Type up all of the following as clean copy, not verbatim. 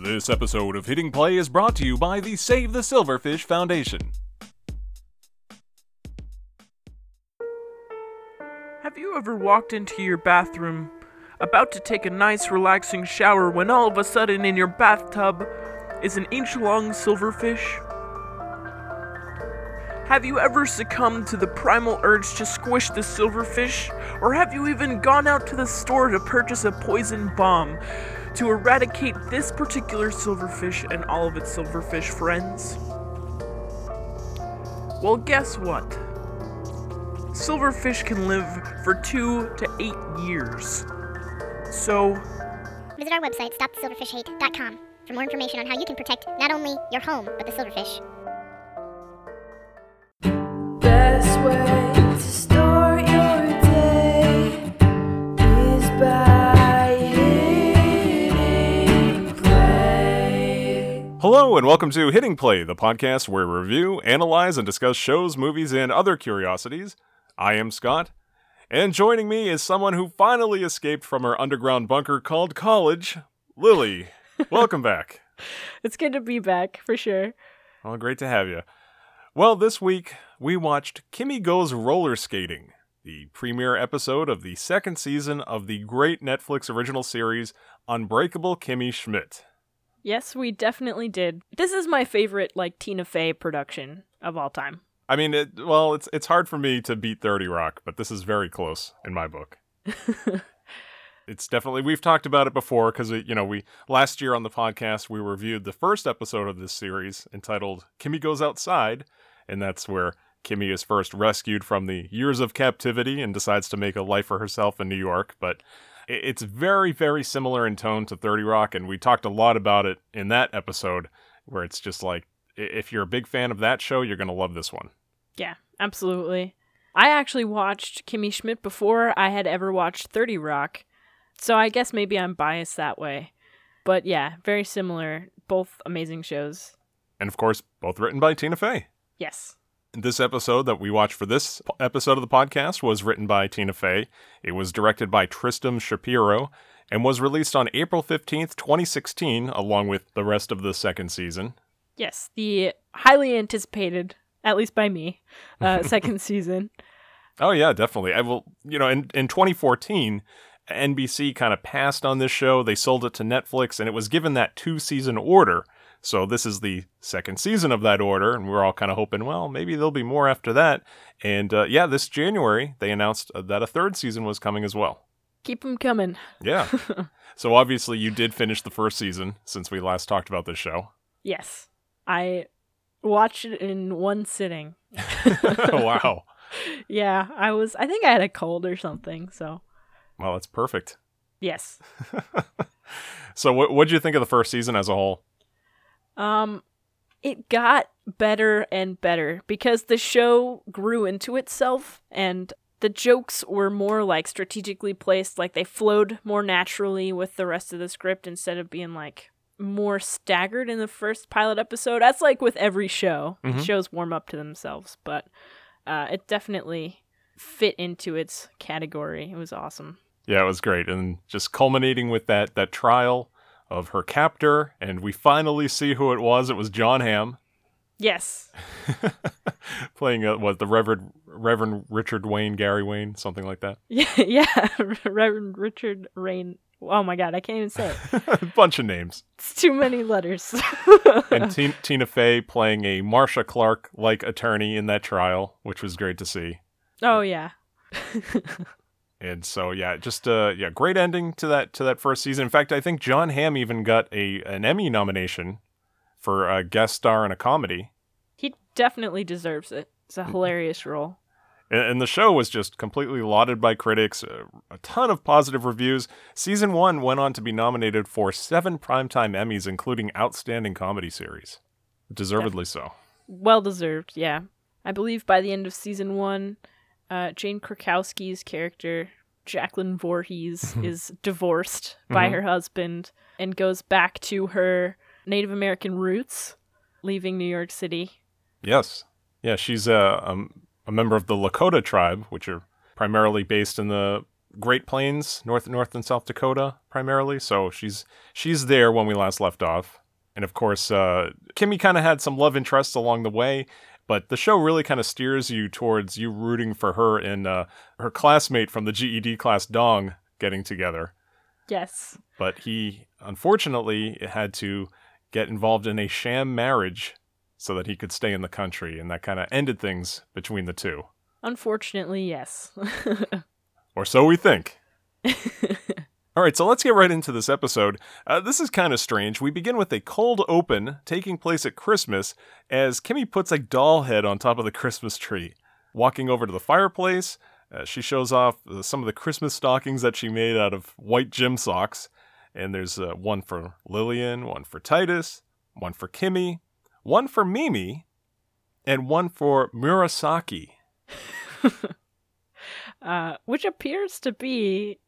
This episode of Hitting Play is brought to you by the Save the Silverfish Foundation. Have you ever walked into your bathroom, about to take a nice relaxing shower, when all of a sudden in your bathtub is an inch-long silverfish? Have you ever succumbed to the primal urge to squish the silverfish? Or have you even gone out to the store to purchase a poison bomb to eradicate this particular silverfish and all of its silverfish friends? Well, guess what? Silverfish can live for 2 to 8 years. So, visit our website, StopTheSilverfishHate.com, for more information on how you can protect not only your home, but the silverfish. Best way to start your day is by hitting play. Hello and welcome to Hitting Play, the podcast where we review, analyze, and discuss shows, movies, and other curiosities. I am Scott, and joining me is someone who finally escaped from her underground bunker called college, Lily. Welcome back. It's good to be back, for sure. Well, great to have you. Well, this week, we watched Kimmy Goes Roller Skating, the premiere episode of the second season of the great Netflix original series, Unbreakable Kimmy Schmidt. Yes, we definitely did. This is my favorite, Tina Fey production of all time. I mean, it's hard for me to beat 30 Rock, but this is very close in my book. It's definitely, we've talked about it before because, last year on the podcast, we reviewed the first episode of this series entitled Kimmy Goes Outside. And that's where Kimmy is first rescued from the years of captivity and decides to make a life for herself in New York. But it's very, very similar in tone to 30 Rock, and we talked a lot about it in that episode, where it's just if you're a big fan of that show, you're going to love this one. Yeah, absolutely. I actually watched Kimmy Schmidt before I had ever watched 30 Rock, so I guess maybe I'm biased that way. But yeah, very similar. Both amazing shows. And of course, both written by Tina Fey. Yes. This episode that we watched for this episode of the podcast was written by Tina Fey. It was directed by Tristram Shapiro and was released on April 15th, 2016, along with the rest of the second season. Yes, the highly anticipated, at least by me, second season. Oh, yeah, definitely. In 2014, NBC kind of passed on this show. They sold it to Netflix, and it was given that 2-season order. So this is the second season of that order, and we're all kind of hoping, well, maybe there'll be more after that. And this January, they announced that a third season was coming as well. Keep them coming. Yeah. So obviously you did finish the first season since we last talked about this show. Yes. I watched it in one sitting. Wow. Yeah, I think I had a cold or something, so. Well, that's perfect. Yes. So what did you think of the first season as a whole? It got better and better because the show grew into itself and the jokes were more strategically placed, they flowed more naturally with the rest of the script instead of being more staggered in the first pilot episode. That's with every show. Mm-hmm. Shows warm up to themselves, but it definitely fit into its category. It was awesome. Yeah, it was great. And just culminating with that trial of her captor, and we finally see who it was. It was Jon Hamm. Yes. Playing the Reverend Richard Wayne, Gary Wayne, something like that. Yeah, Reverend Richard Wayne. Oh my God, I can't even say it. A bunch of names. It's too many letters. And Tina Fey playing a Marcia Clark-like attorney in that trial, which was great to see. Oh yeah. And so, yeah, just great ending to that first season. In fact, I think Jon Hamm even got an Emmy nomination for a guest star in a comedy. He definitely deserves it. It's a hilarious role. And the show was just completely lauded by critics, a ton of positive reviews. Season 1 went on to be nominated for 7 primetime Emmys, including Outstanding Comedy Series. Deservedly so. Well deserved, yeah. I believe by the end of Season 1... Jane Krakowski's character, Jacqueline Voorhees, is divorced by her husband and goes back to her Native American roots, leaving New York City. Yes. Yeah, she's a member of the Lakota tribe, which are primarily based in the Great Plains, North and South Dakota primarily. So she's there when we last left off. And of course, Kimmy kind of had some love interests along the way, but the show really kind of steers you towards you rooting for her and her classmate from the GED class, Dong, getting together. Yes. But he, unfortunately, had to get involved in a sham marriage so that he could stay in the country, and that kind of ended things between the two. Unfortunately, yes. Or so we think. All right, so let's get right into this episode. This is kind of strange. We begin with a cold open taking place at Christmas as Kimmy puts a doll head on top of the Christmas tree. Walking over to the fireplace, she shows off some of the Christmas stockings that she made out of white gym socks. And there's one for Lillian, one for Titus, one for Kimmy, one for Mimi, and one for Murasaki. Which appears to be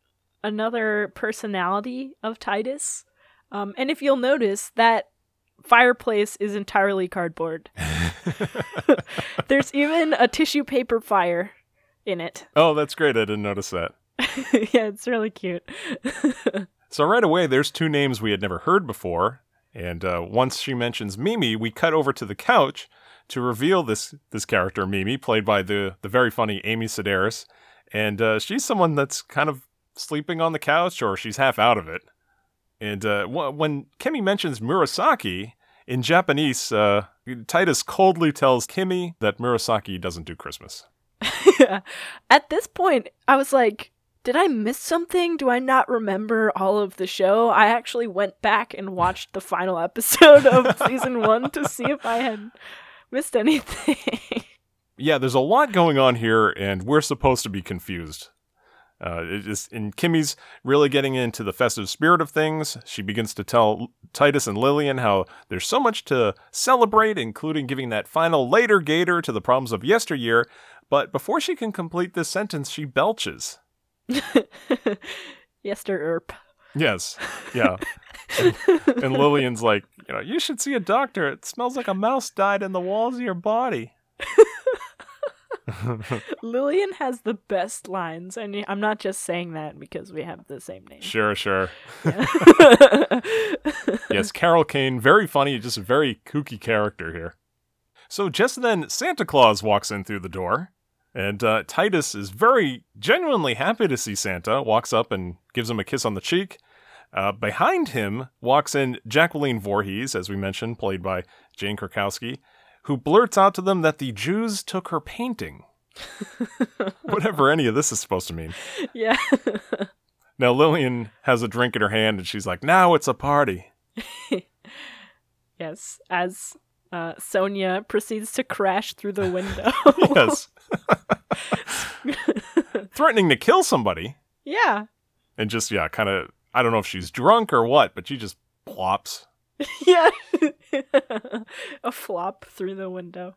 another personality of Titus. And if you'll notice, that fireplace is entirely cardboard. There's even a tissue paper fire in it. Oh, that's great. I didn't notice that. Yeah, it's really cute. So right away, there's two names we had never heard before. And once she mentions Mimi, we cut over to the couch to reveal this character, Mimi, played by the very funny Amy Sedaris. And she's someone that's kind of sleeping on the couch, or she's half out of it. And when Kimmy mentions Murasaki, in Japanese, Titus coldly tells Kimmy that Murasaki doesn't do Christmas. Yeah. At this point, I was like, did I miss something? Do I not remember all of the show? I actually went back and watched the final episode of season 1 to see if I had missed anything. Yeah, there's a lot going on here, and we're supposed to be confused. And Kimmy's really getting into the festive spirit of things. She begins to tell Titus and Lillian how there's so much to celebrate, including giving that final later gaiter to the problems of yesteryear. But before she can complete this sentence, she belches. Yester-erp. Yes. Yeah. And Lillian's like, you should see a doctor. It smells like a mouse died in the walls of your body. Lillian has the best lines, and I'm not just saying that because we have the same name. Sure. Yeah. Yes, Carol Kane, very funny, just a very kooky character here. So just then, Santa Claus walks in through the door, and Titus is very genuinely happy to see Santa, walks up and gives him a kiss on the cheek. Behind him walks in Jacqueline Voorhees, as we mentioned, played by Jane Krakowski, who blurts out to them that the Jews took her painting. Whatever any of this is supposed to mean. Yeah. Now Lillian has a drink in her hand and she's like, now it's a party. Yes, as Sonia proceeds to crash through the window. Yes. Threatening to kill somebody. Yeah. And just, kind of, I don't know if she's drunk or what, but she just plops. Yeah. A flop through the window.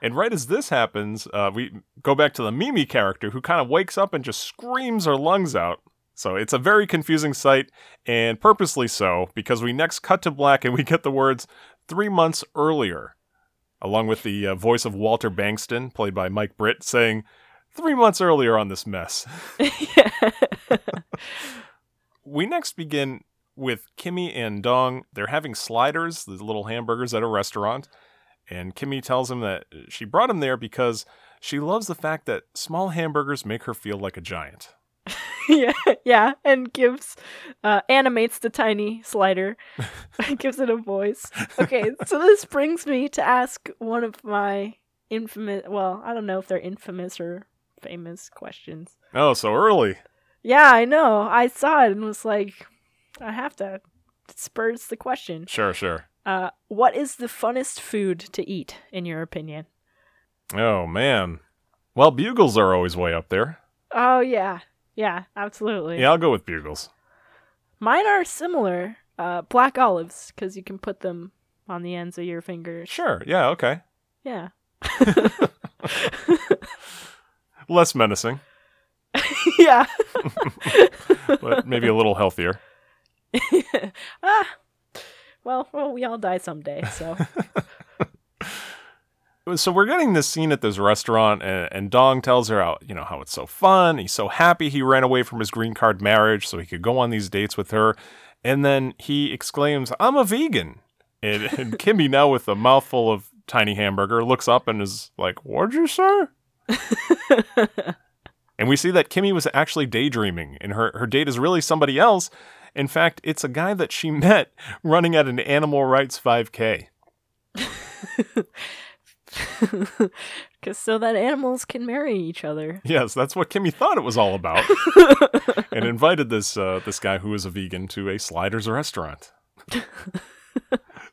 And right as this happens, we go back to the Mimi character, who kind of wakes up and just screams her lungs out. So it's a very confusing sight, and purposely so, because we next cut to black and we get the words 3 months earlier, along with the voice of Walter Bankston, played by Mike Britt, saying 3 months earlier on this mess. We next begin with Kimmy and Dong. They're having sliders, the little hamburgers, at a restaurant. And Kimmy tells him that she brought him there because she loves the fact that small hamburgers make her feel like a giant. Yeah, and animates the tiny slider. Gives it a voice. Okay, so this brings me to ask one of my infamous, well, I don't know if they're infamous or famous questions. Oh, so early. Yeah, I know. I saw it and was like, I have to. It spurs the question. Sure. What is the funnest food to eat, in your opinion? Oh, man. Well, bugles are always way up there. Oh, yeah. Yeah, absolutely. Yeah, I'll go with bugles. Mine are similar. Black olives, because you can put them on the ends of your fingers. Sure. Yeah, okay. Yeah. Less menacing. Yeah. But maybe a little healthier. Well, we all die someday, so. So we're getting this scene at this restaurant, and Dong tells her how, you know, how it's so fun. He's so happy he ran away from his green card marriage so he could go on these dates with her. And then he exclaims, "I'm a vegan." And Kimmy, now with a mouthful of tiny hamburger, looks up and is like, "What'd you say?" And we see that Kimmy was actually daydreaming, and her date is really somebody else. In fact, it's a guy that she met running at an animal rights 5K. Because so that animals can marry each other. Yes, that's what Kimmy thought it was all about, and invited this guy who was a vegan to a Sliders restaurant.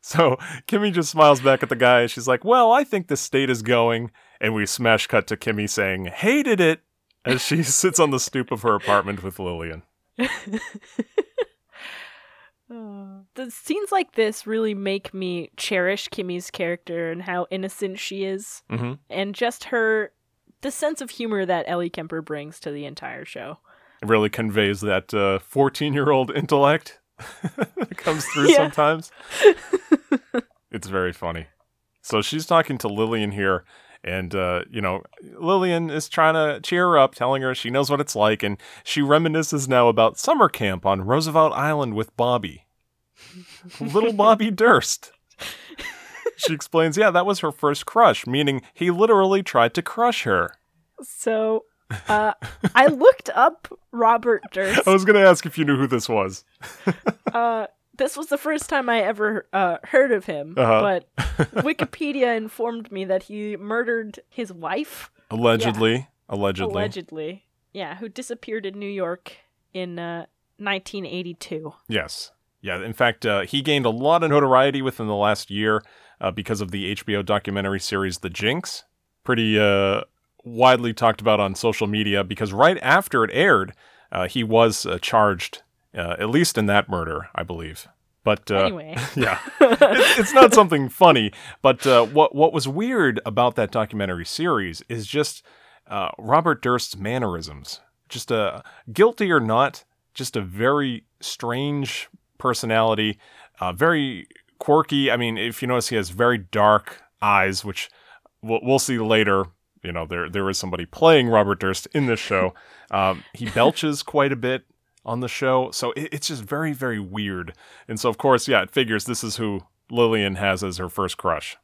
So Kimmy just smiles back at the guy, and she's like, "Well, I think the state is going." And we smash cut to Kimmy saying, "Hated it," as she sits on the stoop of her apartment with Lillian. The scenes like this really make me cherish Kimmy's character and how innocent she is, mm-hmm. and just the sense of humor that Ellie Kemper brings to the entire show. It really conveys that 14-year-old intellect that comes through sometimes. It's very funny. So she's talking to Lillian here, and, you know, Lillian is trying to cheer her up, telling her she knows what it's like, and she reminisces now about summer camp on Roosevelt Island with Bobby. Little Bobby Durst. She explains, yeah, that was her first crush, meaning he literally tried to crush her. So, I looked up Robert Durst. I was going to ask if you knew who this was. This was the first time I ever heard of him, but Wikipedia informed me that he murdered his wife. Allegedly. Yeah, who disappeared in New York in 1982. Yes. Yeah, in fact, he gained a lot of notoriety within the last year because of the HBO documentary series The Jinx. Pretty widely talked about on social media, because right after it aired, he was charged, at least in that murder, I believe. But anyway, yeah, it's not something funny. But what was weird about that documentary series is just Robert Durst's mannerisms. Just guilty or not, just a very strange personality, very quirky. I mean, if you notice, he has very dark eyes, which we'll see later. You know, there is somebody playing Robert Durst in this show. He belches quite a bit on the show. So it's just very, very weird. And so, of course, yeah, it figures this is who Lillian has as her first crush.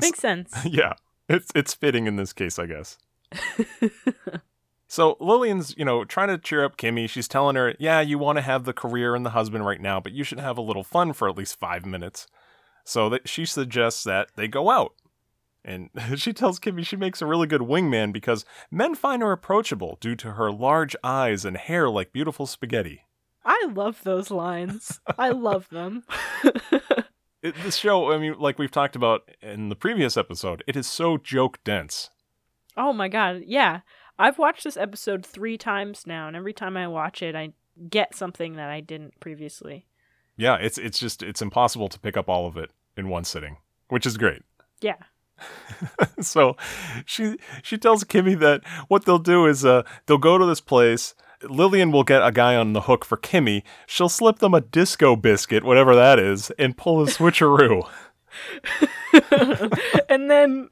Makes sense. Yeah. It's fitting in this case, I guess. So Lillian's, you know, trying to cheer up Kimmy. She's telling her, yeah, you want to have the career and the husband right now, but you should have a little fun for at least 5 minutes. So that she suggests that they go out. And she tells Kimmy she makes a really good wingman because men find her approachable due to her large eyes and hair like beautiful spaghetti. I love those lines. I love them. This show, I mean, like we've talked about in the previous episode, it is so joke dense. Oh my God. Yeah. I've watched this episode 3 times now, and every time I watch it, I get something that I didn't previously. Yeah, it's just, it's impossible to pick up all of it in one sitting, which is great. Yeah. So she tells Kimmy that what they'll do is they'll go to this place. Lillian will get a guy on the hook for Kimmy. She'll slip them a disco biscuit, whatever that is, and pull a switcheroo. And then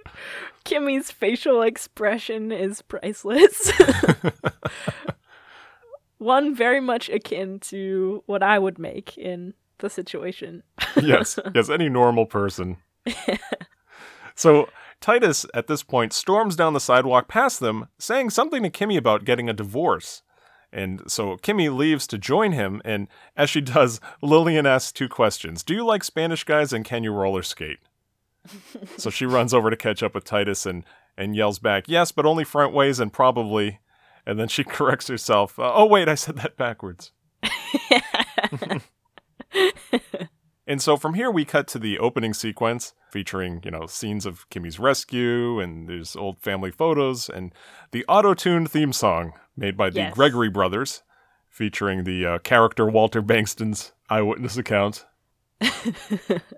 Kimmy's facial expression is priceless. One very much akin to what I would make in the situation. Yes, any normal person. So Titus, at this point, storms down the sidewalk past them, saying something to Kimmy about getting a divorce. And so Kimmy leaves to join him, and as she does, Lillian asks 2 questions. Do you like Spanish guys, and can you roller skate? So she runs over to catch up with Titus and yells back, yes, but only front ways and probably. And then she corrects herself. Oh, wait, I said that backwards. And so from here, we cut to the opening sequence featuring, you know, scenes of Kimmy's rescue and there's old family photos and the auto-tuned theme song made by the Gregory Brothers featuring the character Walter Bankston's eyewitness account.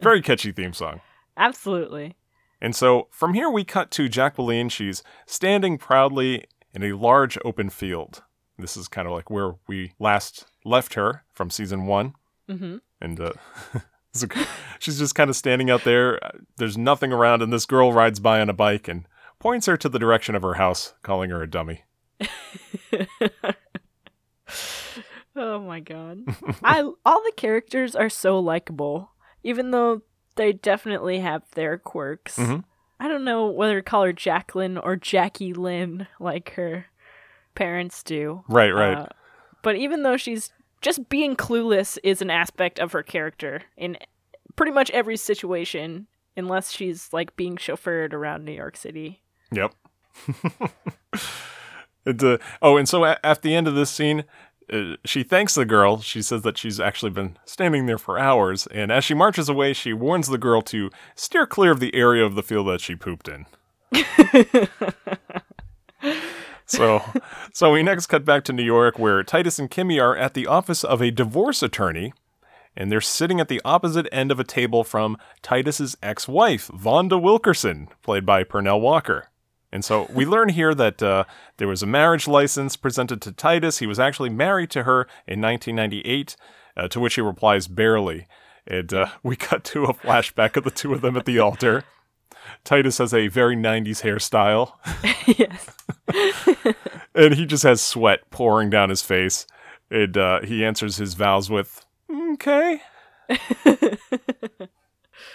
Very catchy theme song. Absolutely. And so from here, we cut to Jacqueline. She's standing proudly in a large open field. This is kind of like where we last left her from season 1. Mm-hmm. And She's just kind of standing out there. There's nothing around, and this girl rides by on a bike and points her to the direction of her house, calling her a dummy. Oh my god. All the characters are so likable, even though they definitely have their quirks. Mm-hmm. I don't know whether to call her Jacqueline or Jackie Lynn like her parents do. Right. But even though she's just being clueless is an aspect of her character in pretty much every situation, unless she's like being chauffeured around New York City. Yep. And so at the end of this scene, she thanks the girl. She says that she's actually been standing there for hours. And as she marches away, she warns the girl to steer clear of the area of the field that she pooped in. So we next cut back to New York, where Titus and Kimmy are at the office of a divorce attorney. And they're sitting at the opposite end of a table from Titus's ex-wife, Vonda Wilkerson, played by Pernell Walker. And so we learn here that there was a marriage license presented to Titus. He was actually married to her in 1998, to which he replies, barely. And we cut to a flashback of the two of them at the altar. Titus has a very 90s hairstyle. Yes. And he just has sweat pouring down his face. And he answers his vows with, okay.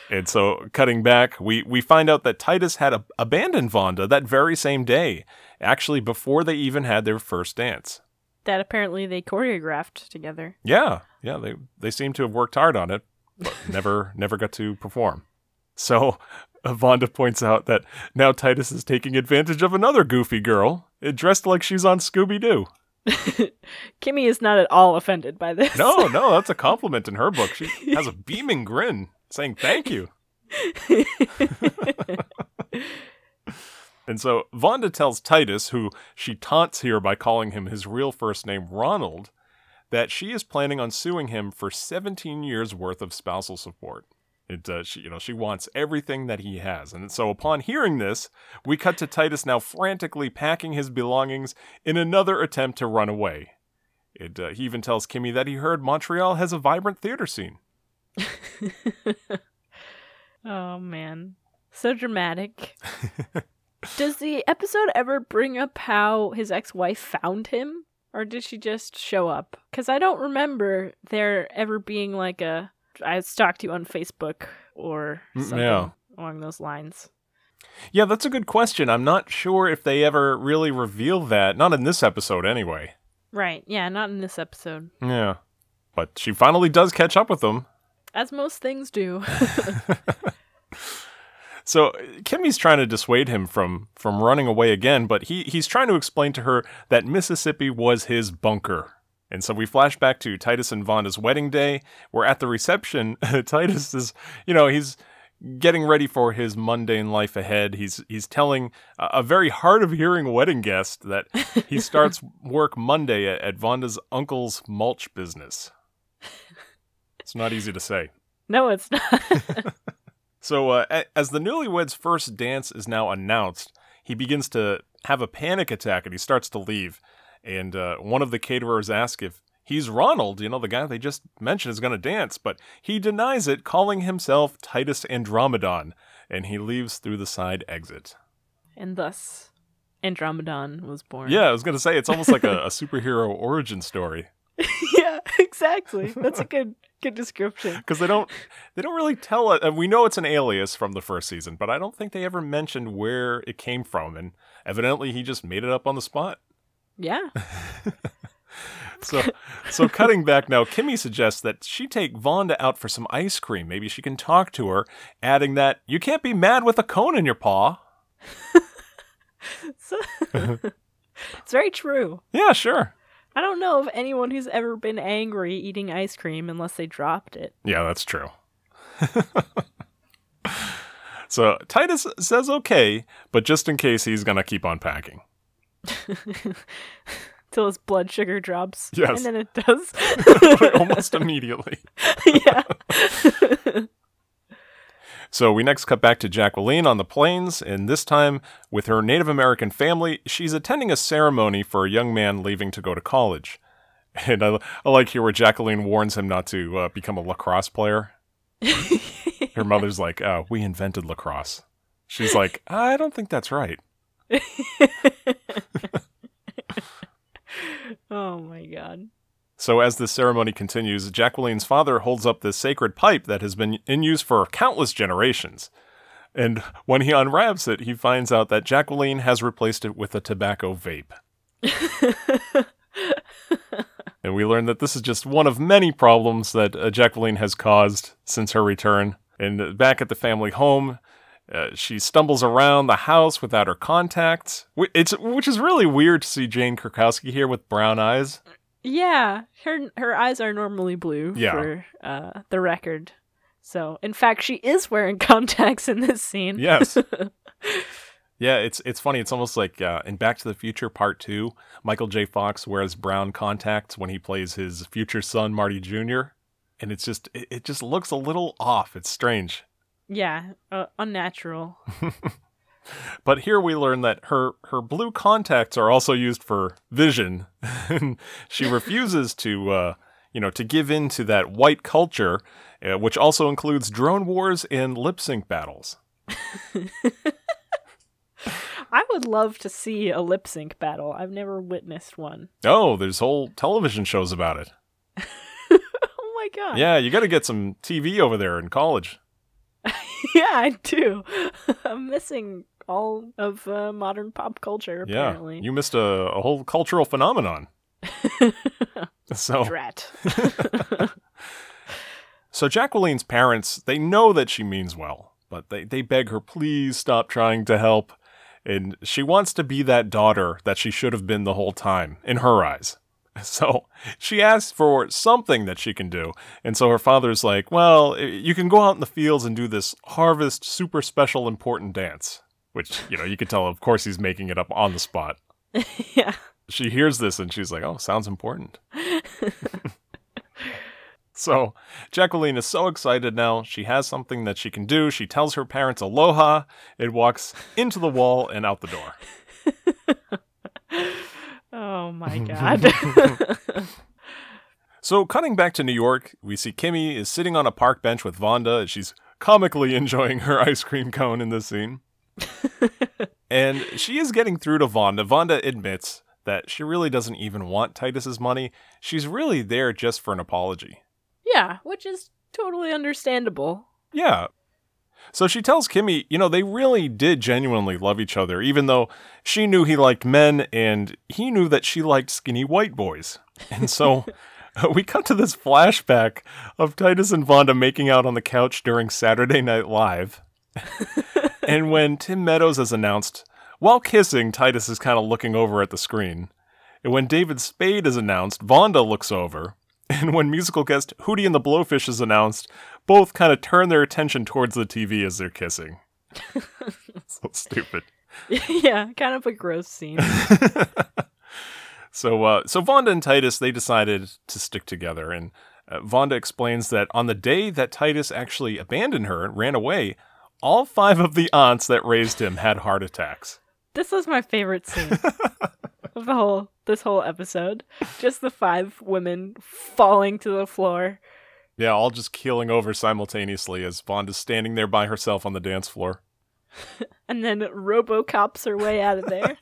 And so, cutting back, we find out that Titus had abandoned Vonda that very same day, actually before they even had their first dance. That apparently they choreographed together. Yeah, they seem to have worked hard on it, but never got to perform. So, Vonda points out that now Titus is taking advantage of another goofy girl, dressed like she's on Scooby-Doo. Kimmy is not at all offended by this. No, that's a compliment in her book. She has a beaming grin, saying thank you. And so Vonda tells Titus, who she taunts here by calling him his real first name, Ronald, that she is planning on suing him for 17 years worth of spousal support. She wants everything that he has. And so upon hearing this, we cut to Titus now frantically packing his belongings in another attempt to run away. He even tells Kimmy that he heard Montreal has a vibrant theater scene. Oh man, so dramatic. Does the episode ever bring up how his ex-wife found him, or did she just show up? Because I don't remember there ever being like a I stalked you on Facebook or something along those lines. Yeah, that's a good question. I'm not sure if they ever really reveal that. Not in this episode anyway. Right, yeah, not in this episode. Yeah, but she finally does catch up with him. As most things do. So Kimmy's trying to dissuade him from running away again, but he's trying to explain to her that Mississippi was his bunker. And so we flash back to Titus and Vonda's wedding day. We're at the reception. Titus is, he's getting ready for his mundane life ahead. He's telling a very hard-of-hearing wedding guest that he starts work Monday at Vonda's uncle's mulch business. It's not easy to say. No, it's not. So as the newlyweds' first dance is now announced, he begins to have a panic attack and he starts to leave. And one of the caterers asks if he's Ronald, the guy they just mentioned is going to dance. But he denies it, calling himself Titus Andromedon. And he leaves through the side exit. And thus, Andromedon was born. Yeah, I was going to say, it's almost like a superhero origin story. Yeah, exactly. That's a good description. Because they don't really tell us. We know it's an alias from the first season, but I don't think they ever mentioned where it came from, and evidently he just made it up on the spot. Yeah. So cutting back now, Kimmy suggests that she take Vonda out for some ice cream. Maybe she can talk to her, adding that you can't be mad with a cone in your paw. It's very true. Yeah, sure. I don't know of anyone who's ever been angry eating ice cream unless they dropped it. Yeah, that's true. So Titus says okay, but just in case he's going to keep on packing. Till his blood sugar drops. Yes. And then it does. Almost immediately. Yeah. So we next cut back to Jacqueline on the plains, and this time with her Native American family, she's attending a ceremony for a young man leaving to go to college. And I like here where Jacqueline warns him not to become a lacrosse player. Her mother's like, oh, we invented lacrosse. She's like, I don't think that's right. Oh, my God. So as the ceremony continues, Jacqueline's father holds up this sacred pipe that has been in use for countless generations. And when he unwraps it, he finds out that Jacqueline has replaced it with a tobacco vape. And we learn that this is just one of many problems that Jacqueline has caused since her return. And back at the family home, she stumbles around the house without her contacts, which is really weird to see Jane Krakowski here with brown eyes. Yeah, her eyes are normally blue for the record. So, in fact, she is wearing contacts in this scene. Yes. Yeah, it's funny. It's almost like in Back to the Future Part 2, Michael J. Fox wears brown contacts when he plays his future son, Marty Jr. And it's just it just looks a little off. It's strange. Yeah, unnatural. But here we learn that her blue contacts are also used for vision. She refuses to, to give in to that white culture, which also includes drone wars and lip sync battles. I would love to see a lip sync battle. I've never witnessed one. Oh, there's whole television shows about it. Oh my God. Yeah, you got to get some TV over there in college. Yeah, I do. I'm missing all of modern pop culture, apparently. Yeah, you missed a whole cultural phenomenon. So, drat. So Jacqueline's parents, they know that she means well, but they beg her, please stop trying to help. And she wants to be that daughter that she should have been the whole time, in her eyes. So she asks for something that she can do. And so her father's like, well, you can go out in the fields and do this harvest super special important dance, which, you could tell, of course, he's making it up on the spot. Yeah. She hears this and she's like, oh, sounds important. So Jacqueline is so excited now. She has something that she can do. She tells her parents aloha and walks into the wall and out the door. Oh, my God. So cutting back to New York, we see Kimmy is sitting on a park bench with Vonda, and she's comically enjoying her ice cream cone in this scene. And she is getting through to Vonda. Vonda admits that she really doesn't even want Titus's money. She's really there just for an apology. Yeah, which is totally understandable. Yeah. So she tells Kimmy, they really did genuinely love each other, even though she knew he liked men and he knew that she liked skinny white boys. And so we cut to this flashback of Titus and Vonda making out on the couch during Saturday Night Live. And when Tim Meadows is announced, while kissing, Titus is kind of looking over at the screen. And when David Spade is announced, Vonda looks over. And when musical guest Hootie and the Blowfish is announced, both kind of turn their attention towards the TV as they're kissing. So stupid. Yeah, kind of a gross scene. So Vonda and Titus, they decided to stick together. And Vonda explains that on the day that Titus actually abandoned her and ran away, all 5 of the aunts that raised him had heart attacks. This was my favorite scene. Of this whole episode. Just the 5 women falling to the floor. Yeah, all just keeling over simultaneously as Vonda's standing there by herself on the dance floor. And then RoboCops her way out of there.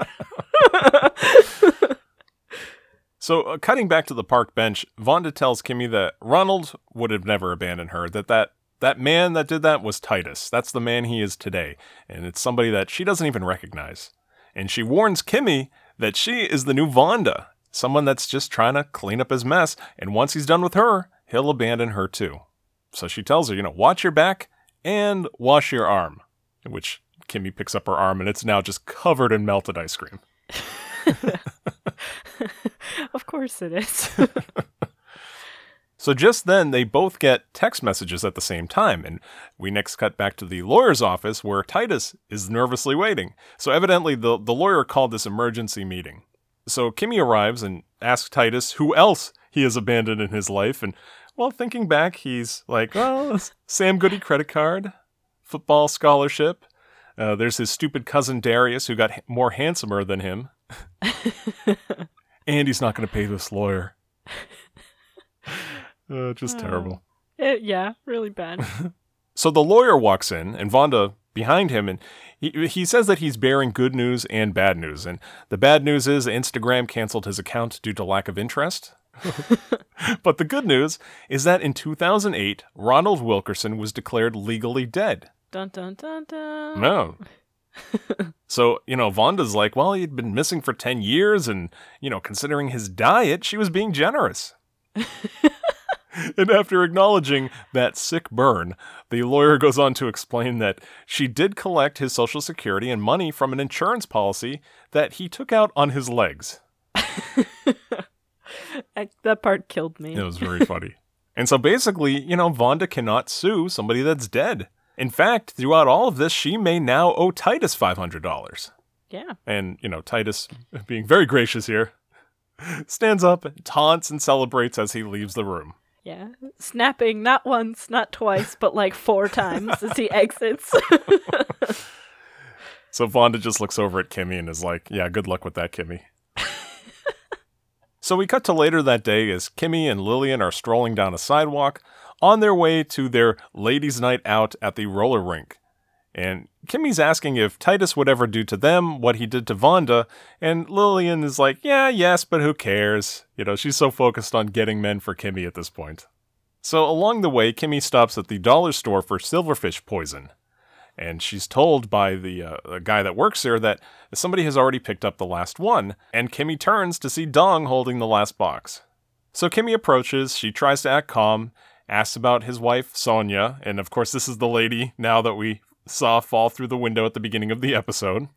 So cutting back to the park bench, Vonda tells Kimmy that Ronald would have never abandoned her, that man that did that was Titus. That's the man he is today. And it's somebody that she doesn't even recognize. And she warns Kimmy that she is the new Vonda, someone that's just trying to clean up his mess, and once he's done with her, he'll abandon her too. So she tells her, watch your back and wash your arm, in which Kimmy picks up her arm, and it's now just covered in melted ice cream. Of course it is. So just then, they both get text messages at the same time, and we next cut back to the lawyer's office where Titus is nervously waiting. So evidently, the lawyer called this emergency meeting. So Kimmy arrives and asks Titus who else he has abandoned in his life, and well, thinking back, he's like, well, Sam Goody credit card, football scholarship, there's his stupid cousin Darius who got more handsomer than him, and he's not going to pay this lawyer. Just terrible. Yeah, really bad. So the lawyer walks in, and Vonda behind him, and he says that he's bearing good news and bad news. And the bad news is Instagram canceled his account due to lack of interest. But the good news is that in 2008, Ronald Wilkerson was declared legally dead. Dun, dun, dun, dun. No. So, Vonda's like, well, he'd been missing for 10 years. And, considering his diet, she was being generous. And after acknowledging that sick burn, the lawyer goes on to explain that she did collect his Social Security and money from an insurance policy that he took out on his legs. That part killed me. It was very funny. And so basically, Vonda cannot sue somebody that's dead. In fact, throughout all of this, she may now owe Titus $500. Yeah. And, Titus, being very gracious here, stands up, taunts, and celebrates as he leaves the room. Yeah. Snapping not once, not twice, but like 4 times as he exits. So Vonda just looks over at Kimmy and is like, yeah, good luck with that, Kimmy. So we cut to later that day as Kimmy and Lillian are strolling down a sidewalk on their way to their ladies' night out at the roller rink. And Kimmy's asking if Titus would ever do to them what he did to Vonda, and Lillian is like, yeah, yes, but who cares? She's so focused on getting men for Kimmy at this point. So along the way, Kimmy stops at the dollar store for silverfish poison. And she's told by the guy that works there that somebody has already picked up the last one, and Kimmy turns to see Dong holding the last box. So Kimmy approaches, she tries to act calm, asks about his wife, Sonia, and of course this is the lady now that we saw fall through the window at the beginning of the episode.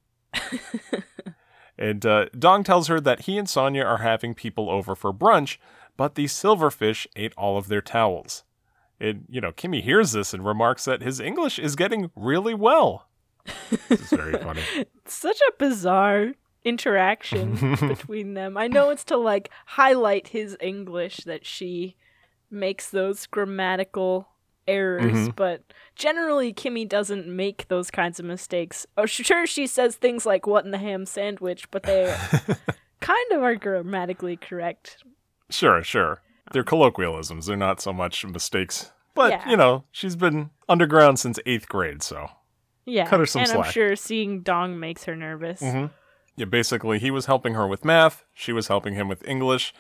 And Dong tells her that he and Sonia are having people over for brunch, but the silverfish ate all of their towels. And, Kimmy hears this and remarks that his English is getting really well. This is very funny. Such a bizarre interaction between them. I know it's to, highlight his English that she makes those grammatical errors, but generally Kimmy doesn't make those kinds of mistakes. Oh, sure, she says things like, what in the ham sandwich, but they kind of are grammatically correct. Sure. They're colloquialisms. They're not so much mistakes. But, yeah. She's been underground since 8th grade, so yeah, cut her some slack. And I'm sure seeing Dong makes her nervous. Mm-hmm. Yeah, basically, he was helping her with math. She was helping him with English.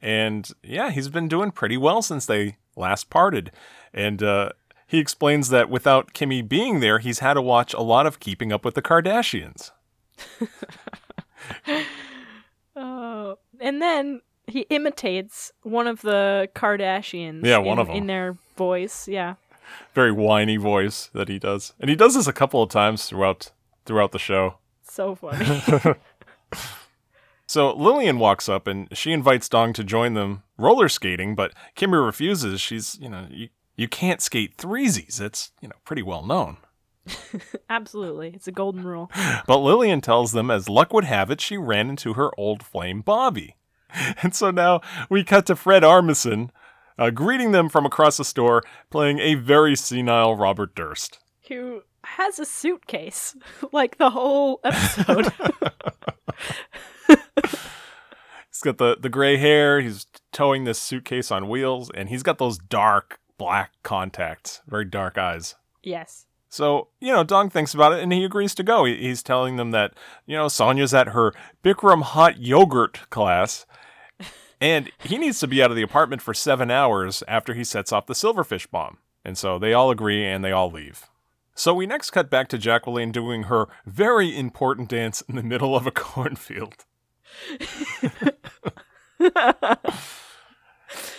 And, yeah, he's been doing pretty well since they last parted. And he explains that without Kimmy being there, he's had to watch a lot of Keeping Up with the Kardashians. Oh, and then he imitates one of the Kardashians in their voice, yeah. Very whiny voice that he does. And he does this a couple of times throughout the show. So funny. So Lillian walks up and she invites Dong to join them roller skating, but Kimmy refuses. She's, you can't skate threesies. That's, pretty well known. Absolutely. It's a golden rule. But Lillian tells them, as luck would have it, she ran into her old flame, Bobby. And so now we cut to Fred Armisen greeting them from across the store, playing a very senile Robert Durst. Who has a suitcase, like the whole episode. He's got the gray hair, he's towing this suitcase on wheels, and he's got those dark black contacts, very dark eyes. Yes. So, Dong thinks about it, and he agrees to go. He's telling them that, Sonia's at her Bikram hot yogurt class, and he needs to be out of the apartment for 7 hours after he sets off the silverfish bomb. And so they all agree, and they all leave. So we next cut back to Jacqueline doing her very important dance in the middle of a cornfield.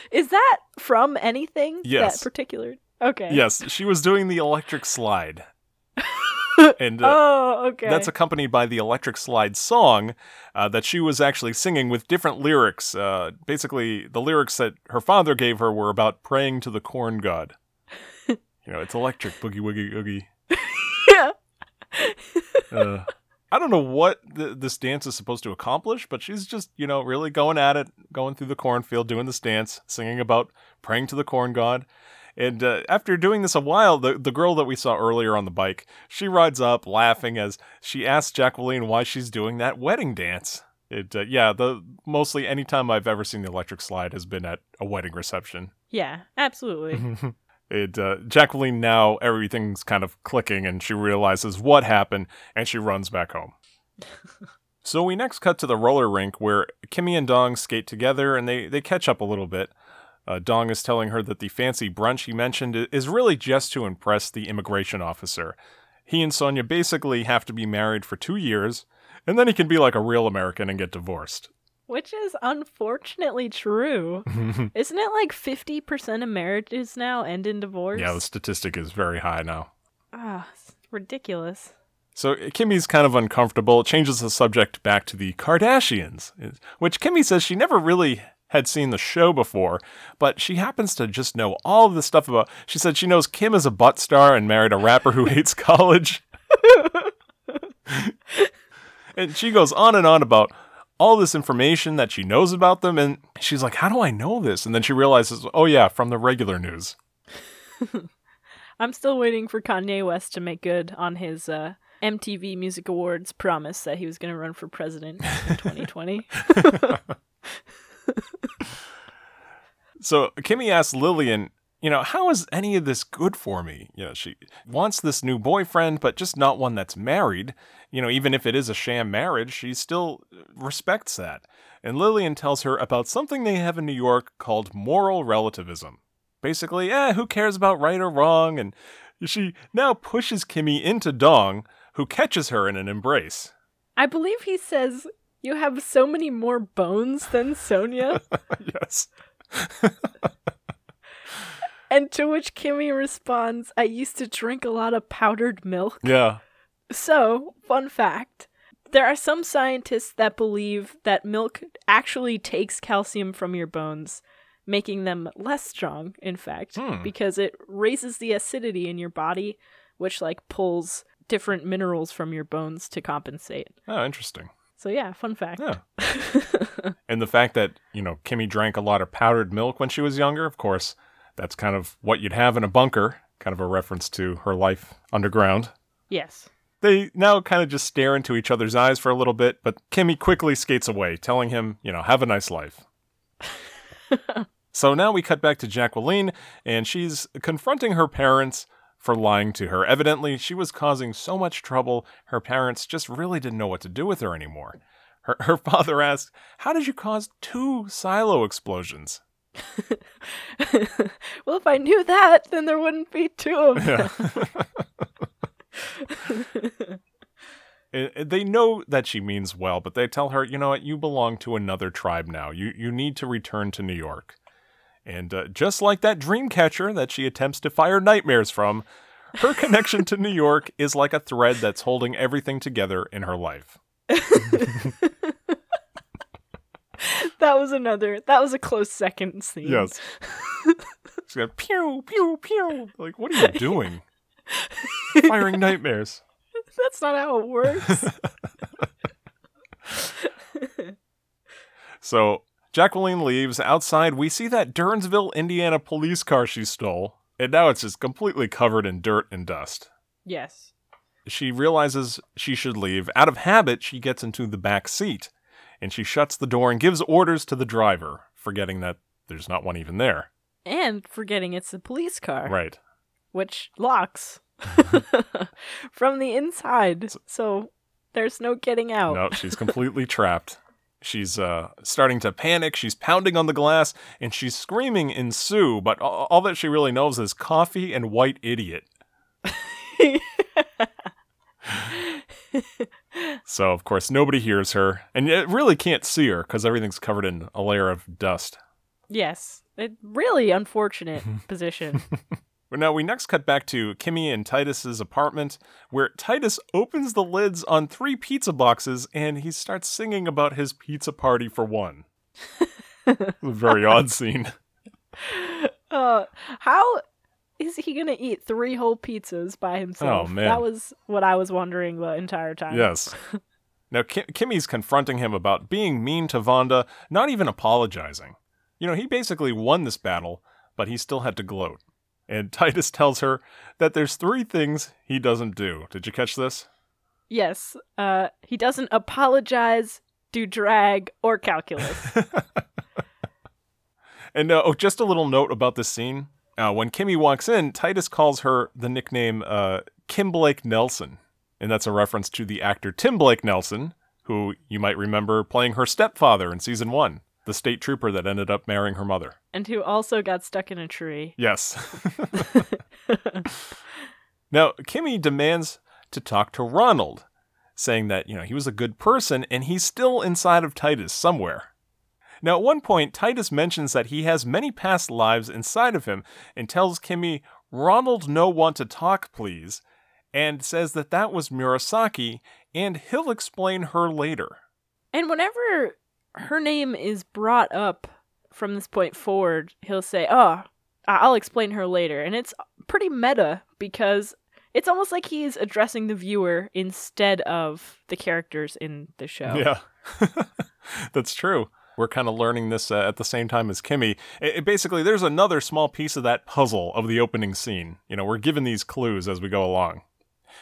Is that from anything? Yes. That particular? Okay. Yes, she was doing the electric slide. And okay. That's accompanied by the electric slide song that she was actually singing with different lyrics. Basically, the lyrics that her father gave her were about praying to the corn god. It's electric, boogie woogie oogie. Yeah. I don't know what this dance is supposed to accomplish, but she's just, really going at it, going through the cornfield, doing this dance, singing about praying to the corn god. And after doing this a while, the girl that we saw earlier on the bike, she rides up laughing as she asks Jacqueline why she's doing that wedding dance. It, mostly any time I've ever seen the electric slide has been at a wedding reception. Yeah, absolutely. Jacqueline, now everything's kind of clicking, and she realizes what happened, and she runs back home. So we next cut to the roller rink, where Kimmy and Dong skate together, and they catch up a little bit. Dong is telling her that the fancy brunch he mentioned is really just to impress the immigration officer. He and Sonia basically have to be married for 2 years, and then he can be like a real American and get divorced. Which is unfortunately true. Isn't it like 50% of marriages now end in divorce? Yeah, the statistic is very high now. Ah, it's ridiculous. So Kimmy's kind of uncomfortable. It changes the subject back to the Kardashians, which Kimmy says she never really had seen the show before, but she happens to just know all of the stuff about... She said she knows Kim is a butt star and married a rapper who hates college. And she goes on and on about all this information that she knows about them, and she's like, how do I know this? And then she realizes, oh yeah, from the regular news. I'm still waiting for Kanye West to make good on his... MTV Music Awards promised that he was going to run for president in 2020. So Kimmy asks Lillian, how is any of this good for me? She wants this new boyfriend, but just not one that's married. Even if it is a sham marriage, she still respects that. And Lillian tells her about something they have in New York called moral relativism. Basically, who cares about right or wrong? And she now pushes Kimmy into Dong, who catches her in an embrace. I believe he says, you have so many more bones than Sonia. Yes. And to which Kimmy responds, I used to drink a lot of powdered milk. Yeah. So, fun fact, there are some scientists that believe that milk actually takes calcium from your bones, making them less strong, in fact, because it raises the acidity in your body, which pulls different minerals from your bones to compensate. Oh, interesting. So yeah, fun fact. Yeah. And the fact that, Kimmy drank a lot of powdered milk when she was younger, of course, that's kind of what you'd have in a bunker, kind of a reference to her life underground. Yes. They now kind of just stare into each other's eyes for a little bit, but Kimmy quickly skates away, telling him, have a nice life. So now we cut back to Jacqueline, and she's confronting her parents for lying to her. Evidently, she was causing so much trouble, her parents just really didn't know what to do with her anymore. Her father asked, how did you cause 2 silo explosions? Well, if I knew that, then there wouldn't be 2 of them. Yeah. They know that she means well, but they tell her, what, you belong to another tribe now. You need to return to New York. And just like that dream catcher that she attempts to fire nightmares from, her connection to New York is like a thread that's holding everything together in her life. That was a close second scene. Yes. She's got pew, pew, pew. Like, what are you doing? Firing nightmares. That's not how it works. So Jacqueline leaves. Outside, we see that Durnsville, Indiana police car she stole, and now it's just completely covered in dirt and dust. Yes. She realizes she should leave. Out of habit, she gets into the back seat, and she shuts the door and gives orders to the driver, forgetting that there's not one even there. And forgetting it's a police car. Right. Which locks. From the inside, so there's no getting out. No, she's completely trapped. She's starting to panic. She's pounding on the glass, and she's screaming in Sioux, but all that she really knows is coffee and white idiot. So, of course, nobody hears her, and it really can't see her because everything's covered in a layer of dust. Yes, a really unfortunate position. Now, we next cut back to Kimmy and Titus's apartment, where Titus opens the lids on 3 pizza boxes, and he starts singing about his pizza party for one. Very odd scene. How is he going to eat 3 whole pizzas by himself? Oh, man. That was what I was wondering the entire time. Yes. Now, Kimmy's confronting him about being mean to Vonda, not even apologizing. He basically won this battle, but he still had to gloat. And Titus tells her that there's 3 things he doesn't do. Did you catch this? Yes. He doesn't apologize, do drag, or calculus. And just a little note about this scene. When Kimmy walks in, Titus calls her the nickname Kim Blake Nelson, and that's a reference to the actor Tim Blake Nelson, who you might remember playing her stepfather in season 1, the state trooper that ended up marrying her mother. And who also got stuck in a tree. Yes. Now, Kimmy demands to talk to Ronald, saying that, he was a good person and he's still inside of Titus somewhere. Now, at one point, Titus mentions that he has many past lives inside of him and tells Kimmy, Ronald no want to talk, please, and says that was Murasaki and he'll explain her later. And whenever her name is brought up from this point forward, he'll say, oh, I'll explain her later. And it's pretty meta because it's almost like he's addressing the viewer instead of the characters in the show. Yeah, that's true. We're kind of learning this at the same time as Kimmy. Basically, there's another small piece of that puzzle of the opening scene. We're given these clues as we go along.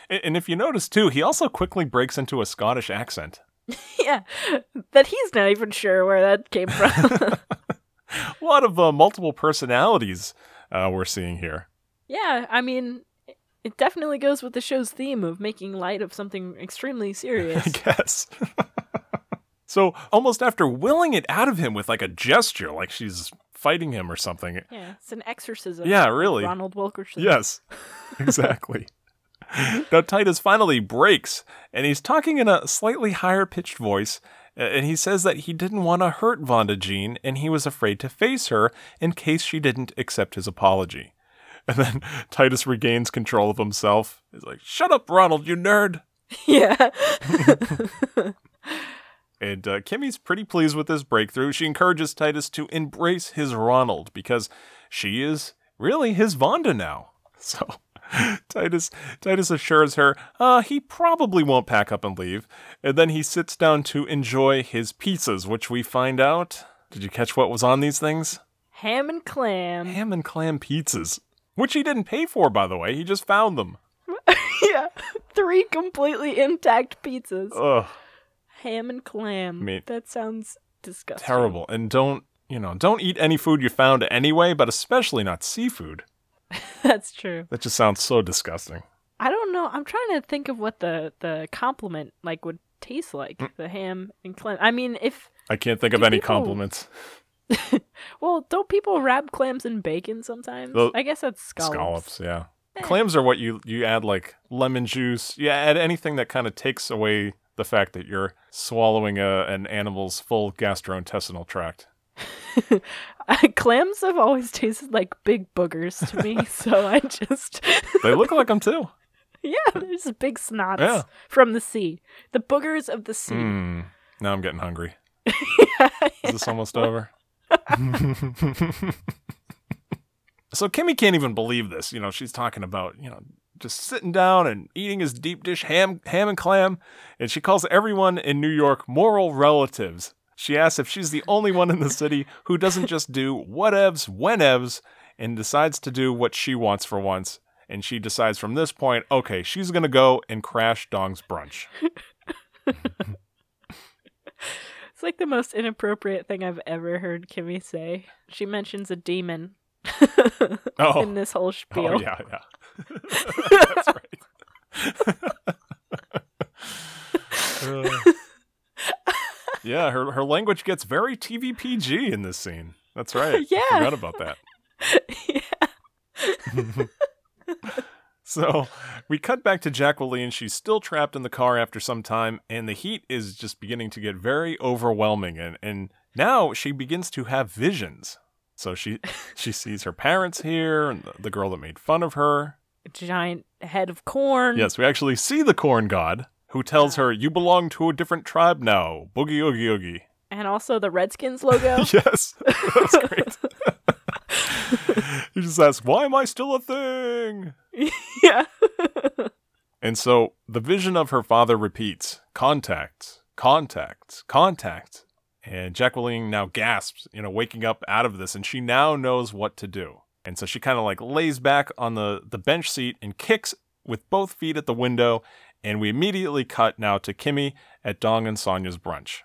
And if you notice, too, he also quickly breaks into a Scottish accent. Yeah, that he's not even sure where that came from. A lot of multiple personalities we're seeing here. Yeah, I mean, it definitely goes with the show's theme of making light of something extremely serious. I guess. So almost after willing it out of him with like a gesture, like she's fighting him or something. Yeah, it's an exorcism. Yeah, really. Ronald Wilkerson. Yes, exactly. Now Titus finally breaks, and he's talking in a slightly higher-pitched voice, and he says that he didn't want to hurt Vonda Jean, and he was afraid to face her in case she didn't accept his apology. And then Titus regains control of himself. He's like, shut up, Ronald, you nerd! Yeah. And Kimmy's pretty pleased with this breakthrough. She encourages Titus to embrace his Ronald, because she is really his Vonda now. So Titus assures her he probably won't pack up and leave, and then he sits down to enjoy his pizzas, which we find out. Did you catch what was on these things? Ham and clam. Ham and clam pizzas, which he didn't pay for, by the way. He just found them. Yeah, 3 completely intact pizzas. Ugh. Ham and clam. I mean, that sounds disgusting. Terrible. And don't eat any food you found anyway, but especially not seafood. That's true. That just sounds so disgusting. I don't know. I'm trying to think of what the compliment would taste like. Mm. The ham and clam. I mean, if I can't think of any compliments. Well, don't people wrap clams in bacon sometimes? I guess that's scallops. Scallops, yeah. Clams are what you add lemon juice. You add anything that kind of takes away the fact that you're swallowing an animal's full gastrointestinal tract. Clams have always tasted like big boogers to me, so I just... They look like them, too. Yeah, they're just big snots from the sea. The boogers of the sea. Now I'm getting hungry. Yeah. Is this almost over? So Kimmy can't even believe this. She's talking about, just sitting down and eating his deep dish ham and clam, and she calls everyone in New York moral relatives. She asks if she's the only one in the city who doesn't just do whatevs, whenevs, and decides to do what she wants for once. And she decides from this point, okay, she's going to go and crash Dong's brunch. It's like the most inappropriate thing I've ever heard Kimmy say. She mentions a demon in this whole spiel. Oh, yeah. That's right. Yeah, her language gets very TVPG in this scene. That's right. Yeah. I forgot about that. Yeah. So we cut back to Jacqueline. She's still trapped in the car after some time, and the heat is just beginning to get very overwhelming. And now she begins to have visions. So she sees her parents here and the girl that made fun of her. A giant head of corn. Yes, we actually see the corn god, who tells her, you belong to a different tribe now, boogie oogie oogie. And also the Redskins logo. Yes, that's great. He just asks, why am I still a thing? Yeah. And so the vision of her father repeats, contact, contact, contact. And Jacqueline now gasps, waking up out of this, and she now knows what to do. And so she kind of lays back on the bench seat and kicks with both feet at the window. And we immediately cut now to Kimmy at Dong and Sonia's brunch.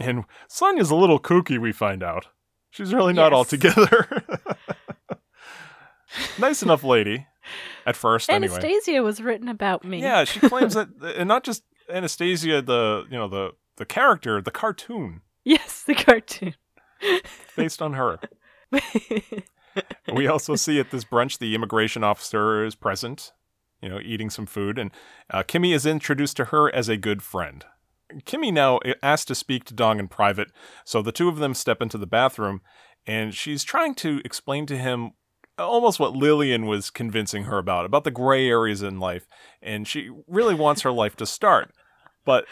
And Sonia's a little kooky, we find out. She's really not all together. Nice enough lady. At first, anyway. Anastasia was written about me. Yeah, she claims that, and not just Anastasia, the character, the cartoon. Yes, the cartoon. Based on her. We also see at this brunch the immigration officer is present, eating some food, and Kimmy is introduced to her as a good friend. Kimmy now asks to speak to Dong in private, so the two of them step into the bathroom, and she's trying to explain to him almost what Lillian was convincing her about the gray areas in life, and she really wants her life to start. But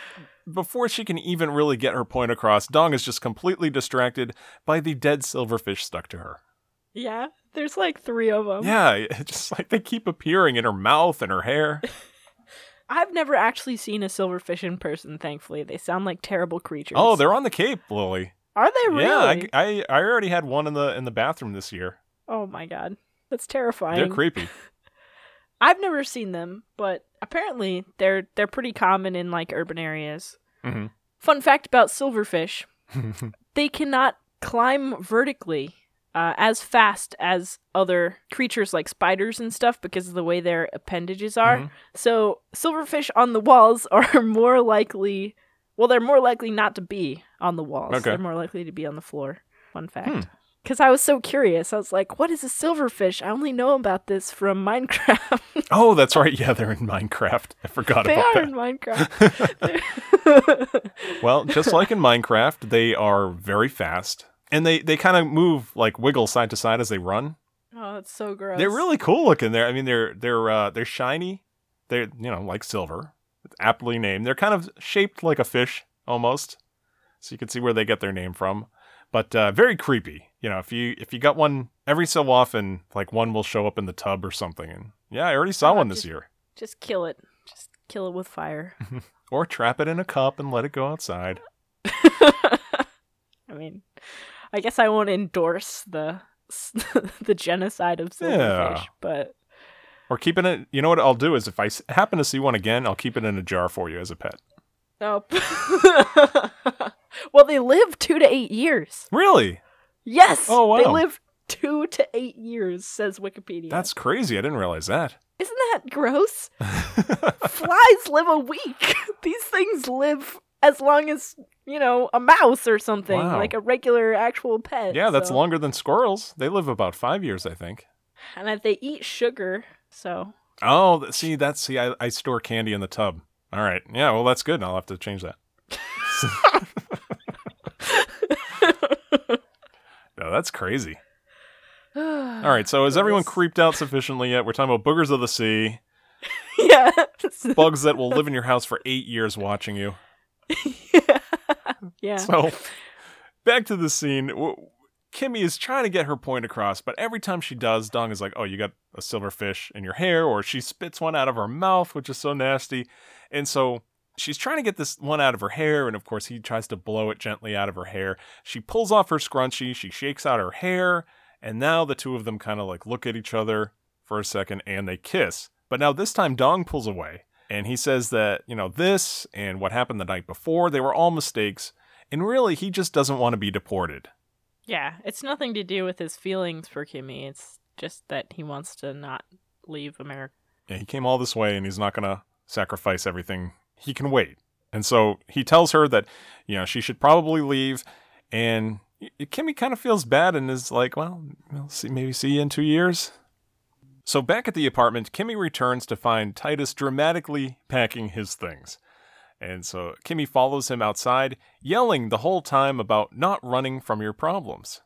before she can even really get her point across, Dong is just completely distracted by the dead silverfish stuck to her. Yeah, there's like 3 of them. Yeah, just like they keep appearing in her mouth and her hair. I've never actually seen a silverfish in person, thankfully. They sound like terrible creatures. Oh, they're on the Cape, Lily. Are they really? Yeah, I already had one in the bathroom this year. Oh my god. That's terrifying. They're creepy. I've never seen them, but apparently they're pretty common in like urban areas. Mm-hmm. Fun fact about silverfish. They cannot climb vertically as fast as other creatures like spiders and stuff because of the way their appendages are. Mm-hmm. So silverfish on the walls are more likely... Well, they're more likely not to be on the walls. Okay. They're more likely to be on the floor. Fun fact. Because I was so curious. I was like, what is a silverfish? I only know about this from Minecraft. Oh, that's right. Yeah, they're in Minecraft. I forgot about that. They are in Minecraft. Well, just like in Minecraft, they are very fast. And they kind of move, like wiggle side to side as they run. Oh, that's so gross. They're really cool looking there. I mean, they're shiny. They're, like silver. It's aptly named. They're kind of shaped like a fish, almost. So you can see where they get their name from. But very creepy. If you got one every so often, like one will show up in the tub or something. And yeah, I already saw one this year. Just kill it. Just kill it with fire. Or trap it in a cup and let it go outside. I mean, I guess I won't endorse the genocide of silverfish, but... Or keep it in... You know what I'll do is if I happen to see one again, I'll keep it in a jar for you as a pet. Oh. Well, they live 2 to 8 years. Really? Yes, oh, wow. They live 2 to 8 years, says Wikipedia. That's crazy. I didn't realize that. Isn't that gross? Flies live a week. These things live as long as, a mouse or something, like a regular actual pet. Yeah, that's longer than squirrels. They live about 5 years, I think. And they eat sugar, so. Oh, I store candy in the tub. All right. Yeah, well, that's good. I'll have to change that. Oh, that's crazy. All right, so is everyone creeped out sufficiently yet? We're talking about boogers of the sea. Yeah. Bugs that will live in your house for 8 years watching you. Yeah. So, back to the scene. Kimmy is trying to get her point across, but every time she does, Dong is like, oh, you got a silverfish in your hair, or she spits one out of her mouth, which is so nasty. And so... She's trying to get this one out of her hair, and of course he tries to blow it gently out of her hair. She pulls off her scrunchie, she shakes out her hair, and now the two of them kind of like look at each other for a second, and they kiss. But now this time Dong pulls away, and he says that, this and what happened the night before, they were all mistakes, and really he just doesn't want to be deported. Yeah, it's nothing to do with his feelings for Kimmy, it's just that he wants to not leave America. Yeah, he came all this way, and he's not going to sacrifice everything. He can wait. And so he tells her that, she should probably leave. And Kimmy kind of feels bad and is like, well, maybe see you in 2 years. So back at the apartment, Kimmy returns to find Titus dramatically packing his things. And so Kimmy follows him outside, yelling the whole time about not running from your problems.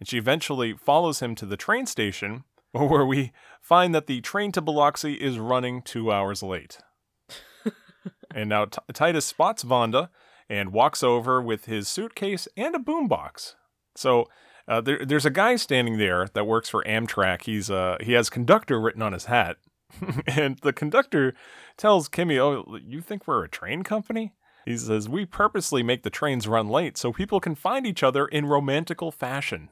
And she eventually follows him to the train station, where we find that the train to Biloxi is running 2 hours late. And now Titus spots Vonda and walks over with his suitcase and a boombox. So there's a guy standing there that works for Amtrak. He has conductor written on his hat. And the conductor tells Kimmy, oh, you think we're a train company? He says, we purposely make the trains run late so people can find each other in romantical fashion.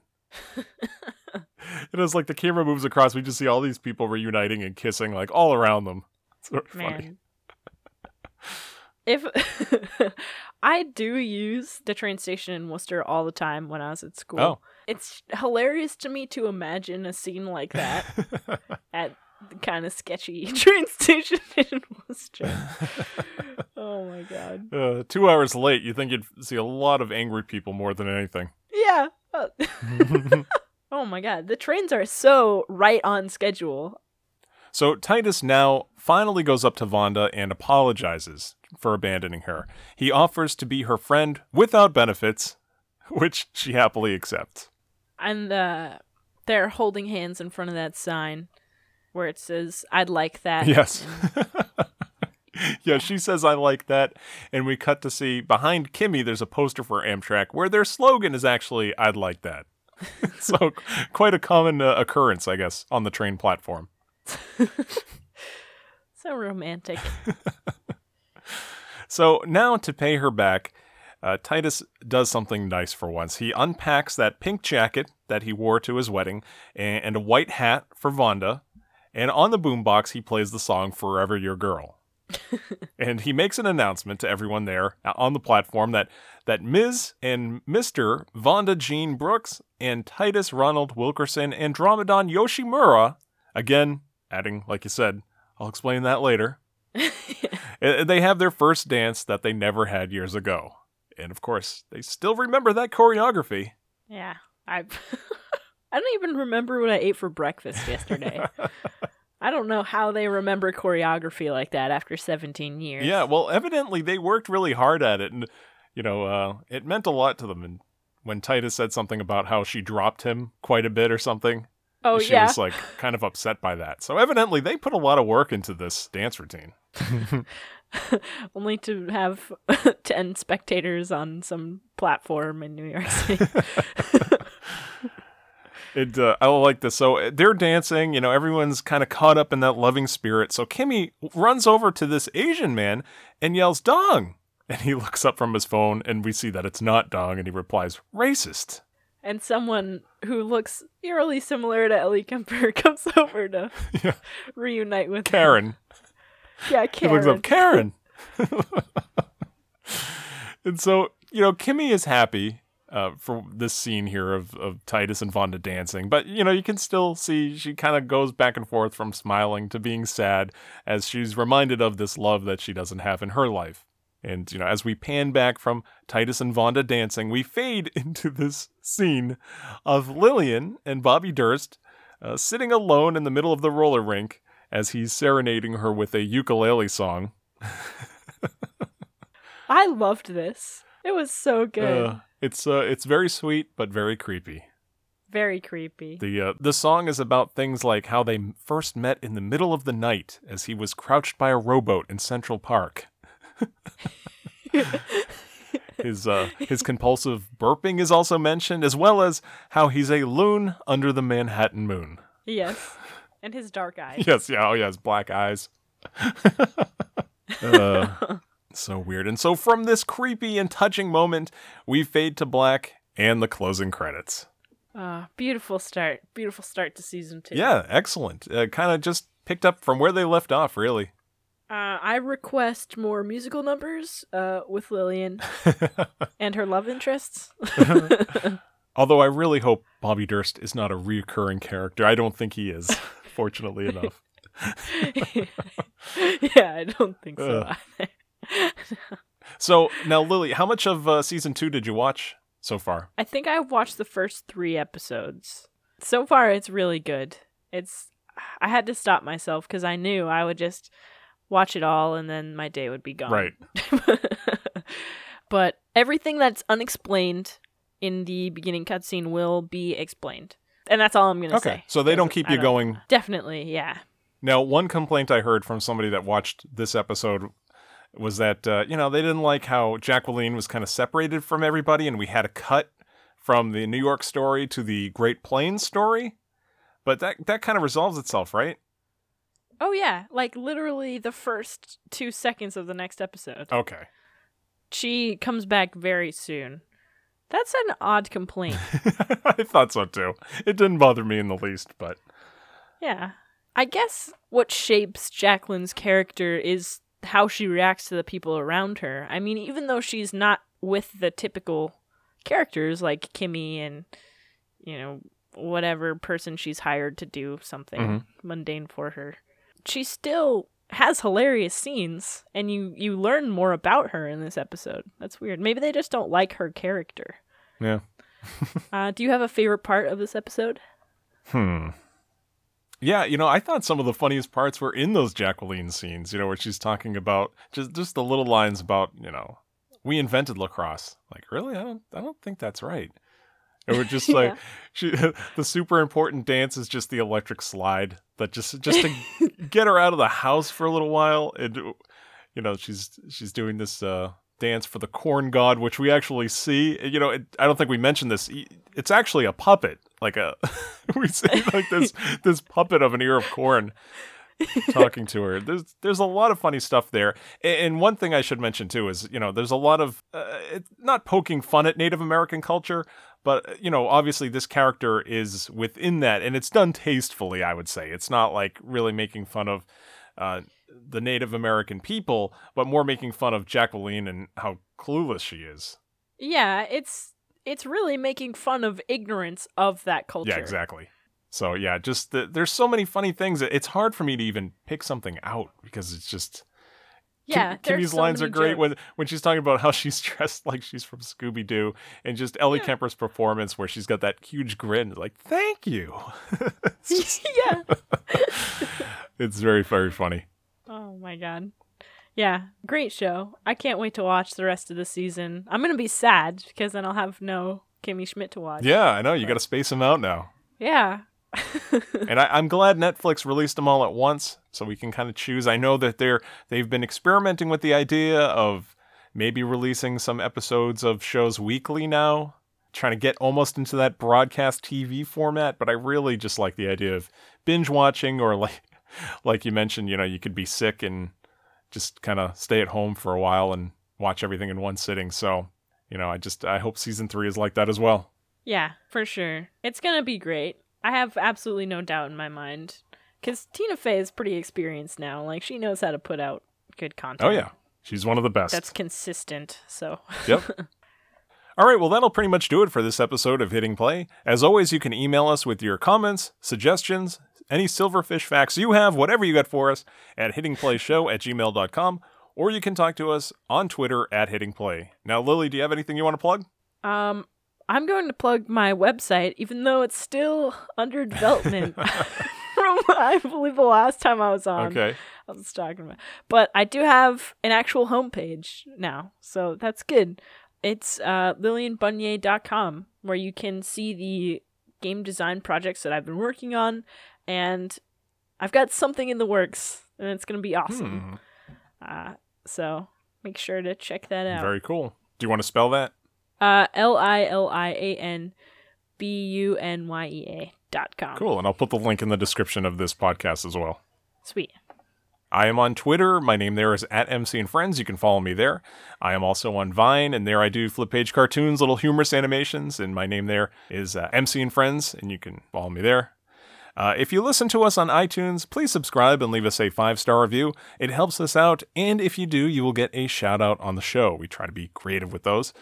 It's like the camera moves across. We just see all these people reuniting and kissing like all around them. It's really funny. If I do use the train station in Worcester all the time when I was at school. Oh. It's hilarious to me to imagine a scene like that at the kind of sketchy train station in Worcester. Oh my god. 2 hours late, you think you'd see a lot of angry people more than anything. Yeah. Oh my god, the trains are so right on schedule. So Titus now finally goes up to Vonda and apologizes for abandoning her. He offers to be her friend without benefits, which she happily accepts. And they're holding hands in front of that sign where it says, I'd like that. Yes. Yeah, she says, I like that. And we cut to see behind Kimmy, there's a poster for Amtrak where their slogan is actually, I'd like that. So quite a common occurrence, I guess, on the train platform. So romantic. So now to pay her back, Titus does something nice for once. He unpacks that pink jacket that he wore to his wedding and a white hat for Vonda. And on the boombox, he plays the song Forever Your Girl. And he makes an announcement to everyone there on the platform that Ms. and Mr. Vonda Jean Brooks and Titus Ronald Wilkerson Andromedon Yoshimura, again, adding, like you said, I'll explain that later. They have their first dance that they never had years ago. And of course, they still remember that choreography. Yeah. I don't even remember what I ate for breakfast yesterday. I don't know how they remember choreography like that after 17 years. Yeah, well, evidently they worked really hard at it. And, you know, it meant a lot to them. And when Titus said something about how she dropped him quite a bit or something. Oh, she was, like, kind of upset by that. So evidently they put a lot of work into this dance routine. Only to have 10 spectators on some platform in New York City. I like this. So they're dancing. You know, everyone's kind of caught up in that loving spirit. So Kimmy runs over to this Asian man and yells, Dong! And he looks up from his phone, and we see that it's not Dong, and he replies, racist. And someone who looks eerily similar to Ellie Kemper comes over to reunite with Karen. Yeah, Karen. He looks up, Karen! And so, you know, Kimmy is happy for this scene here of Titus and Vonda dancing. But, you know, you can still see she kind of goes back and forth from smiling to being sad as she's reminded of this love that she doesn't have in her life. And, you know, as we pan back from Titus and Vonda dancing, we fade into this scene of Lillian and Bobby Durst sitting alone in the middle of the roller rink as he's serenading her with a ukulele song. I loved this. It was so good. It's very sweet, but very creepy. Very creepy. The song is about things like how they first met in the middle of the night as he was crouched by a rowboat in Central Park. His compulsive burping is also mentioned, as well as how he's a loon under the Manhattan moon. Yes, and his dark eyes. Yes, yeah, oh yeah, his black eyes. So weird. And so from this creepy and touching moment, we fade to black and the closing credits. Beautiful start. Beautiful start to season 2. Yeah, excellent. Kind of just picked up from where they left off, really. I request more musical numbers with Lillian and her love interests. Although I really hope Bobby Durst is not a recurring character. I don't think he is, fortunately enough. Yeah, I don't think so either. So, now Lily, how much of season 2 did you watch so far? I think I've watched the first 3 episodes. So far, it's really good. I had to stop myself because I knew I would just watch it all, and then my day would be gone. Right. But everything that's unexplained in the beginning cutscene will be explained. And that's all I'm going to say. Okay, so they don't keep you going. Definitely, yeah. Now, one complaint I heard from somebody that watched this episode was that, you know, they didn't like how Jacqueline was kind of separated from everybody, and we had a cut from the New York story to the Great Plains story. But that kind of resolves itself, right? Oh, yeah. Like, literally the first 2 seconds of the next episode. Okay. She comes back very soon. That's an odd complaint. I thought so, too. It didn't bother me in the least, but... Yeah. I guess what shapes Jacqueline's character is how she reacts to the people around her. I mean, even though she's not with the typical characters like Kimmy and you know, whatever person she's hired to do something mundane for her. She still has hilarious scenes, and you learn more about her in this episode. That's weird. Maybe they just don't like her character. Yeah. Do you have a favorite part of this episode? Yeah, you know, I thought some of the funniest parts were in those Jacqueline scenes, you know, where she's talking about just the little lines about, you know, we invented lacrosse. Like, really? I don't think that's right. And we're just like, the super important dance is just the electric slide that just to get her out of the house for a little while. And, you know, she's doing this dance for the corn god, which we actually see. You know, I don't think we mentioned this. It's actually a puppet, like a we see like this puppet of an ear of corn talking to her. There's a lot of funny stuff there. And one thing I should mention too is, you know, there's a lot of not poking fun at Native American culture, but, you know, obviously this character is within that, and it's done tastefully, I would say. It's not like really making fun of the Native American people, but more making fun of Jacqueline and how clueless she is. Yeah, it's really making fun of ignorance of that culture. Yeah, exactly. So, yeah, just there's so many funny things. It's hard for me to even pick something out because it's just... Yeah, Kimmy's lines are great when she's talking about how she's dressed like she's from Scooby-Doo, and just Ellie Kemper's performance where she's got that huge grin, like, thank you. Yeah. It's very, very funny. Oh, my God. Yeah, great show. I can't wait to watch the rest of the season. I'm going to be sad because then I'll have no Kimmy Schmidt to watch. Yeah, I know. You got to space them out now. Yeah. And I'm glad Netflix released them all at once, so we can kind of choose. I know that they've been experimenting with the idea of maybe releasing some episodes of shows weekly now, trying to get almost into that broadcast TV format. But I really just like the idea of binge watching, or like you mentioned, you know, you could be sick and just kind of stay at home for a while and watch everything in one sitting. So, you know, I hope season 3 is like that as well. Yeah, for sure. It's gonna be great. I have absolutely no doubt in my mind, because Tina Fey is pretty experienced now. Like, she knows how to put out good content. Oh, yeah. She's one of the best. That's consistent, so. Yep. All right, well, that'll pretty much do it for this episode of Hitting Play. As always, you can email us with your comments, suggestions, any silverfish facts you have, whatever you got for us, at hittingplayshow@gmail.com, or you can talk to us on Twitter @hittingplay. Now, Lily, do you have anything you want to plug? I'm going to plug my website, even though it's still under development from, I believe, the last time I was on. Okay. I was talking about. But I do have an actual homepage now, so that's good. It's lillianbunyea.com, where you can see the game design projects that I've been working on, and I've got something in the works, and it's going to be awesome. So make sure to check that out. Very cool. Do you want to spell that? LillianBunyea.com. Cool, and I'll put the link in the description of this podcast as well. Sweet. I am on Twitter. My name there is @MCandFriends. You can follow me there. I am also on Vine, and there I do flip page cartoons, little humorous animations, and my name there is MCandFriends, and you can follow me there. If you listen to us on iTunes, please subscribe and leave us a 5-star review. It helps us out, and if you do, you will get a shout out on the show. We try to be creative with those.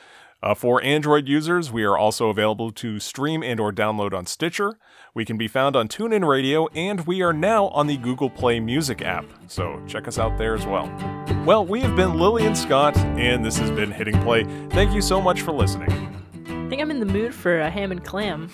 For Android users, we are also available to stream and or download on Stitcher. We can be found on TuneIn Radio, and we are now on the Google Play Music app. So check us out there as well. Well, we have been Lillian Scott, and this has been Hitting Play. Thank you so much for listening. I think I'm in the mood for a ham and clam.